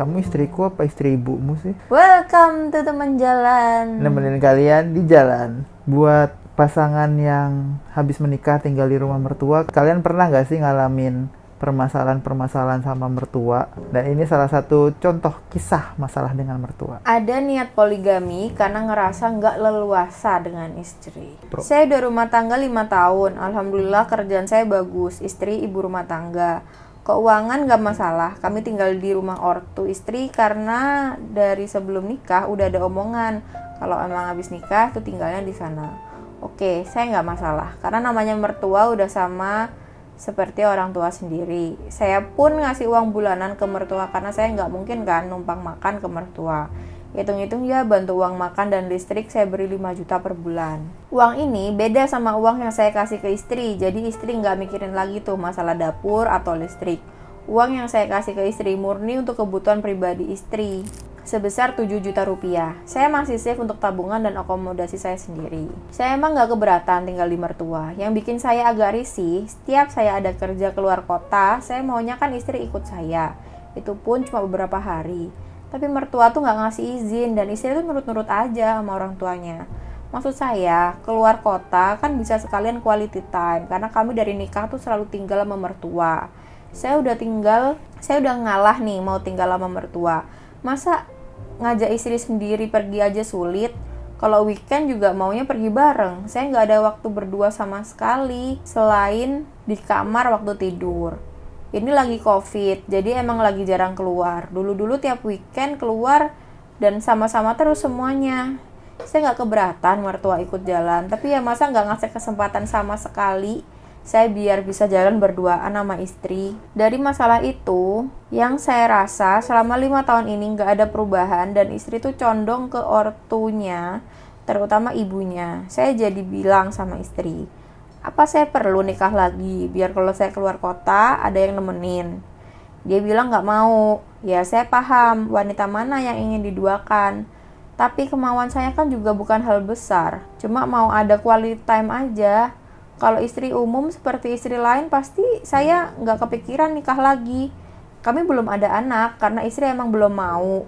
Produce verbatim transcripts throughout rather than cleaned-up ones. Kamu istriku apa istri ibumu sih? Welcome to teman jalan. Nemenin kalian di jalan. Buat pasangan yang habis menikah tinggal di rumah mertua, kalian pernah nggak sih ngalamin permasalahan-permasalahan sama mertua? Dan ini salah satu contoh kisah masalah dengan mertua. Ada niat poligami karena ngerasa nggak leluasa dengan istri. Pro. Saya udah rumah tangga lima tahun. Alhamdulillah kerjaan saya bagus. Istri ibu rumah tangga. Keuangan gak masalah, kami tinggal di rumah ortu istri karena dari sebelum nikah udah ada omongan kalau emang habis nikah tuh tinggalnya di sana. Oke, saya gak masalah karena namanya mertua udah sama seperti orang tua sendiri. Saya pun ngasih uang bulanan ke mertua karena saya gak mungkin kan numpang makan ke mertua. Hitung-hitung ya, bantu uang makan dan listrik saya beri lima juta per bulan. Uang ini beda sama uang yang saya kasih ke istri. Jadi istri nggak mikirin lagi tuh masalah dapur atau listrik. Uang yang saya kasih ke istri murni untuk kebutuhan pribadi istri sebesar tujuh juta rupiah. Saya masih save untuk tabungan dan akomodasi saya sendiri. Saya emang nggak keberatan tinggal di mertua. Yang bikin saya agak risih, setiap saya ada kerja keluar kota, saya maunya kan istri ikut saya. Itu pun cuma beberapa hari. Tapi mertua tuh gak ngasih izin dan istri tuh nurut-nurut aja sama orang tuanya. Maksud saya, keluar kota kan bisa sekalian quality time karena kami dari nikah tuh selalu tinggal sama mertua. Saya udah tinggal, saya udah ngalah nih mau tinggal sama mertua. Masa ngajak istri sendiri pergi aja sulit? Kalau weekend juga maunya pergi bareng. Saya gak ada waktu berdua sama sekali selain di kamar waktu tidur. Ini lagi COVID, jadi emang lagi jarang keluar. Dulu-dulu tiap weekend keluar dan sama-sama terus semuanya. Saya nggak keberatan mertua ikut jalan, tapi ya masa nggak ngasih kesempatan sama sekali. Saya biar bisa jalan berduaan sama istri. Dari masalah itu, yang saya rasa selama lima tahun ini nggak ada perubahan dan istri tuh condong ke ortunya, terutama ibunya. Saya jadi bilang sama istri, apa saya perlu nikah lagi biar kalau saya keluar kota ada yang nemenin? Dia bilang gak mau. Ya saya paham wanita mana yang ingin diduakan, tapi kemauan saya kan juga bukan hal besar, cuma mau ada quality time aja. Kalau istri umum seperti istri lain pasti saya gak kepikiran nikah lagi. Kami belum ada anak karena istri emang belum mau,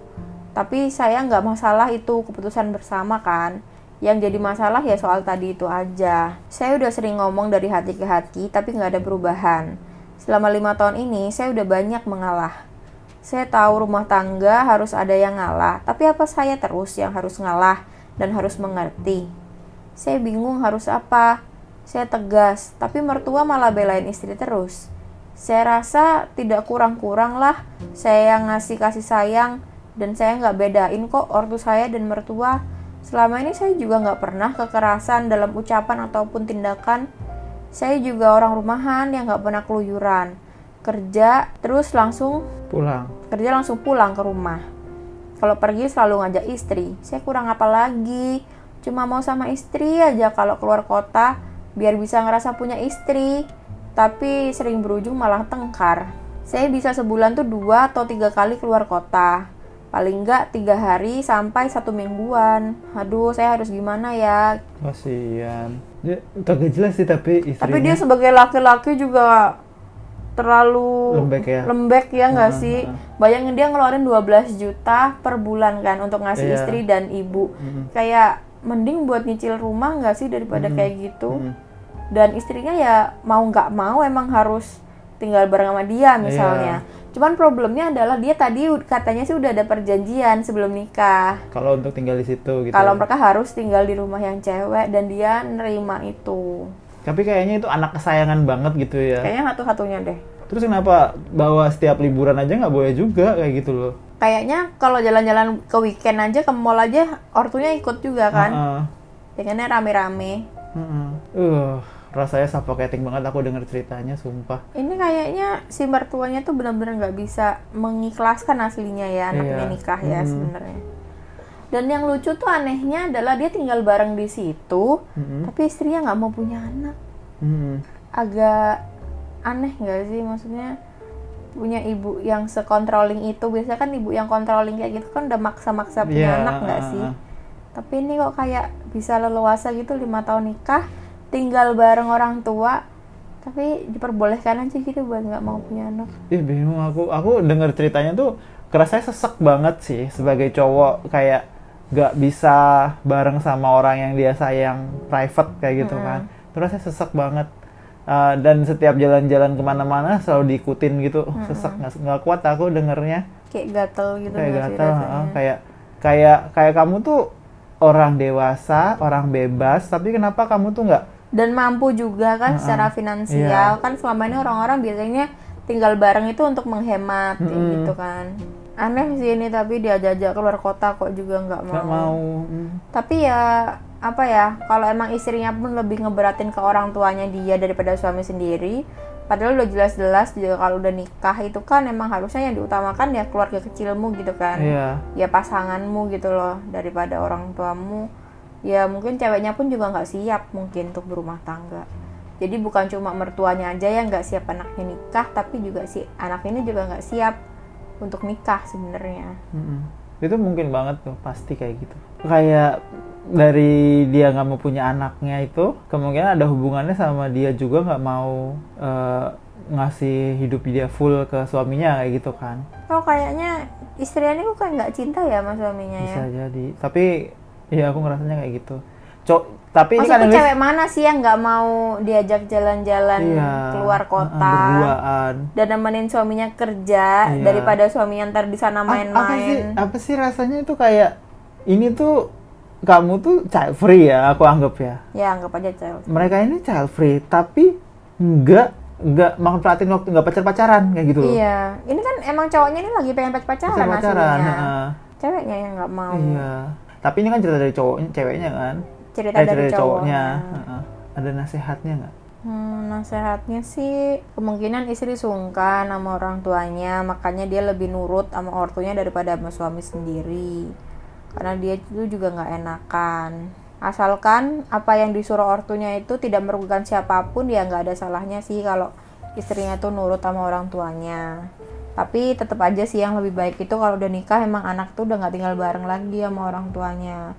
tapi saya gak masalah, itu keputusan bersama kan. Yang jadi masalah ya soal tadi itu aja. Saya udah sering ngomong dari hati ke hati, tapi nggak ada perubahan. Selama lima tahun ini, saya udah banyak mengalah. Saya tahu rumah tangga harus ada yang ngalah, tapi apa saya terus yang harus ngalah dan harus mengerti? Saya bingung harus apa. Saya tegas, tapi mertua malah belain istri terus. Saya rasa tidak kurang-kurang lah. Saya yang ngasih kasih sayang, dan saya nggak bedain kok ortu saya dan mertua. Selama ini saya juga nggak pernah kekerasan dalam ucapan ataupun tindakan. Saya juga orang rumahan yang nggak pernah keluyuran. Kerja terus langsung pulang. Kerja langsung pulang ke rumah. Kalau pergi selalu ngajak istri. Saya kurang apa lagi? Cuma mau sama istri aja kalau keluar kota biar bisa ngerasa punya istri. Tapi sering berujung malah tengkar. Saya bisa sebulan tuh dua atau tiga kali keluar kota. Paling nggak tiga hari sampai satu mingguan. Aduh, saya harus gimana ya? Kasian. Dia kagak jelas sih tapi istrinya. Tapi dia sebagai laki-laki juga terlalu lembek ya, lembek ya nggak uh, sih? Uh. Bayangin dia ngeluarin dua belas juta per bulan kan untuk ngasih yeah. istri dan ibu. Mm-hmm. Kayak mending buat nyicil rumah nggak sih daripada mm-hmm. kayak gitu? Mm-hmm. Dan istrinya ya mau nggak mau emang harus tinggal bareng sama dia misalnya. Yeah. Cuman problemnya adalah dia tadi katanya sih udah ada perjanjian sebelum nikah. Kalau untuk tinggal di situ gitu. Kalau mereka harus tinggal di rumah yang cewek dan dia nerima itu. Tapi kayaknya itu anak kesayangan banget gitu ya. Kayaknya satu-satunya deh. Terus kenapa bawa setiap liburan aja nggak boleh juga kayak gitu loh? Kayaknya kalau jalan-jalan ke weekend aja ke mall aja ortunya ikut juga kan. Uh-uh. Kayaknya rame-rame. Uh-uh. Uh. Rasanya suffocating banget aku denger ceritanya, sumpah. Ini kayaknya si mertuanya tuh benar-benar nggak bisa mengikhlaskan aslinya ya anaknya iya. nikah ya hmm. sebenarnya. Dan yang lucu tuh anehnya adalah dia tinggal bareng di situ, hmm. tapi istrinya nggak mau punya anak. Hmm. Agak aneh nggak sih, maksudnya punya ibu yang se-controlling itu. Biasanya kan ibu yang controlling kayak gitu kan udah maksa-maksa punya yeah. anak nggak sih? Tapi ini kok kayak bisa leluasa gitu lima tahun nikah. Tinggal bareng orang tua, tapi diperbolehkan aja gitu buat nggak mau punya anak. Ih bingung aku, aku dengar ceritanya tuh kerasanya sesek banget sih sebagai cowok, kayak gak bisa bareng sama orang yang dia sayang private kayak gitu, mm-hmm. kan. Terus saya sesek banget, uh, dan setiap jalan-jalan kemana-mana selalu diikutin gitu, mm-hmm. sesek, gak, gak kuat aku dengernya. Kayak gatel gitu. Kayak gatel, uh, kayak kayak kayak kamu tuh orang dewasa, orang bebas, tapi kenapa kamu tuh nggak? Dan mampu juga kan, uh-uh. secara finansial, yeah. kan selama ini orang-orang biasanya tinggal bareng itu untuk menghemat, mm-hmm. gitu kan. Aneh sih ini, tapi diajak-ajak keluar kota kok juga nggak mau. Nggak mau. Mm. Tapi ya apa ya, kalau emang istrinya pun lebih ngeberatin ke orang tuanya dia daripada suami sendiri. Padahal udah jelas-jelas juga kalau udah nikah itu kan emang harusnya yang diutamakan ya keluarga kecilmu gitu kan, yeah. ya pasanganmu gitu loh, daripada orang tuamu. Ya mungkin ceweknya pun juga nggak siap mungkin untuk berumah tangga. Jadi bukan cuma mertuanya aja yang nggak siap anaknya nikah, tapi juga si anak ini juga nggak siap untuk nikah sebenarnya. Mm-hmm. Itu mungkin banget tuh, pasti kayak gitu. Kayak dari dia nggak mau punya anaknya itu kemungkinan ada hubungannya sama dia juga nggak mau uh, ngasih hidup dia full ke suaminya kayak gitu kan. Oh kayaknya istrinya kok kayak nggak cinta ya sama suaminya. Bisa ya. Bisa jadi. Tapi ya aku ngerasanya kayak gitu. Cok. Tapi maksud ini kan cewek mana sih yang nggak mau diajak jalan-jalan, iya, keluar kota, berduaan, dan nemenin suaminya kerja, iya. daripada suaminya ntar di sana main-main. Apa sih, apa sih rasanya itu kayak ini tuh. Kamu tuh child free ya, aku anggap ya. Ya, anggap aja child free. Mereka ini child free, tapi enggak enggak manfaatin waktu, enggak pacar-pacaran kayak gitu loh. Iya. Ini kan emang cowoknya ini lagi pengen pacar-pacaran aslinya. Uh, Ceweknya yang enggak mau. Iya. Tapi ini kan cerita dari cowoknya, ceweknya kan. Cerita eh, dari, dari cowoknya. cowoknya. Uh, ada nasihatnya enggak? Hmm, nasihatnya sih kemungkinan istri sungkan sama orang tuanya, makanya dia lebih nurut sama ortunya daripada sama suami sendiri. Karena dia itu juga nggak enakan. Asalkan apa yang disuruh ortunya itu tidak merugikan siapapun, ya nggak ada salahnya sih kalau istrinya tuh nurut sama orang tuanya. Tapi tetap aja sih yang lebih baik itu kalau udah nikah emang anak tuh udah nggak tinggal bareng lagi sama orang tuanya.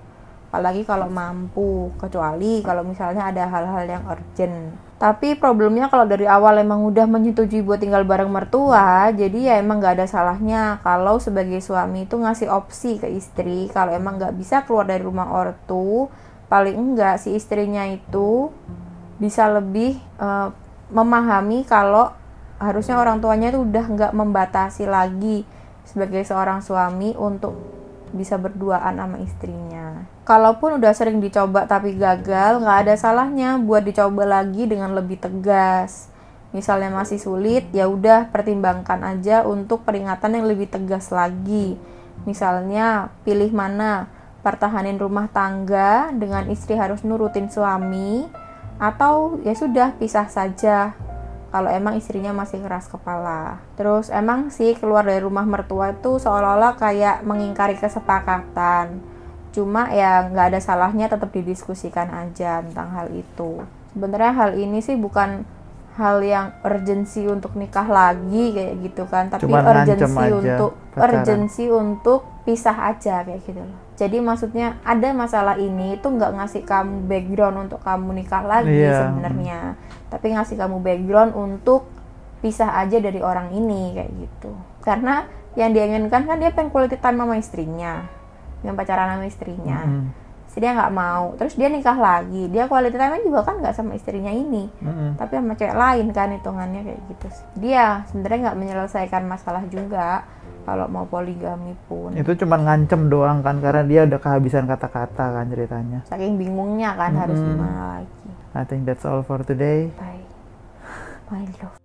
Apalagi kalau mampu, kecuali kalau misalnya ada hal-hal yang urgent. Tapi problemnya kalau dari awal emang udah menyetujui buat tinggal bareng mertua, jadi ya emang gak ada salahnya kalau sebagai suami itu ngasih opsi ke istri. Kalau emang gak bisa keluar dari rumah ortu, paling enggak si istrinya itu bisa lebih uh, memahami kalau harusnya orang tuanya itu udah gak membatasi lagi sebagai seorang suami untuk bisa berduaan sama istrinya. Kalaupun udah sering dicoba tapi gagal, nggak ada salahnya buat dicoba lagi dengan lebih tegas. Misalnya masih sulit, ya udah pertimbangkan aja untuk peringatan yang lebih tegas lagi. Misalnya pilih mana, pertahanin rumah tangga dengan istri harus nurutin suami, atau ya sudah pisah saja kalau emang istrinya masih keras kepala. Terus emang sih keluar dari rumah mertua itu seolah-olah kayak mengingkari kesepakatan. Cuma ya nggak ada salahnya tetap didiskusikan aja tentang hal itu. Sebenarnya hal ini sih bukan hal yang urgensi untuk nikah lagi kayak gitu kan, tapi cuman urgensi untuk pacaran. Urgensi untuk pisah aja kayak gitu loh. Jadi maksudnya ada masalah ini itu nggak ngasih kamu background untuk kamu nikah lagi, yeah. sebenarnya, tapi ngasih kamu background untuk pisah aja dari orang ini kayak gitu. Karena yang diinginkan kan dia pengen quality time sama istrinya, yang pacaran sama istrinya. Mm-hmm. Dia nggak mau, terus dia nikah lagi, dia quality time juga kan nggak sama istrinya ini, mm-hmm. tapi sama cewek lain kan hitungannya kayak gitu. Dia sebenarnya nggak menyelesaikan masalah juga kalau mau poligami pun. Itu cuma ngancem doang kan, karena dia udah kehabisan kata-kata kan ceritanya. Saking bingungnya kan, mm-hmm. harus gimana lagi. I think that's all for today. Bye, my love.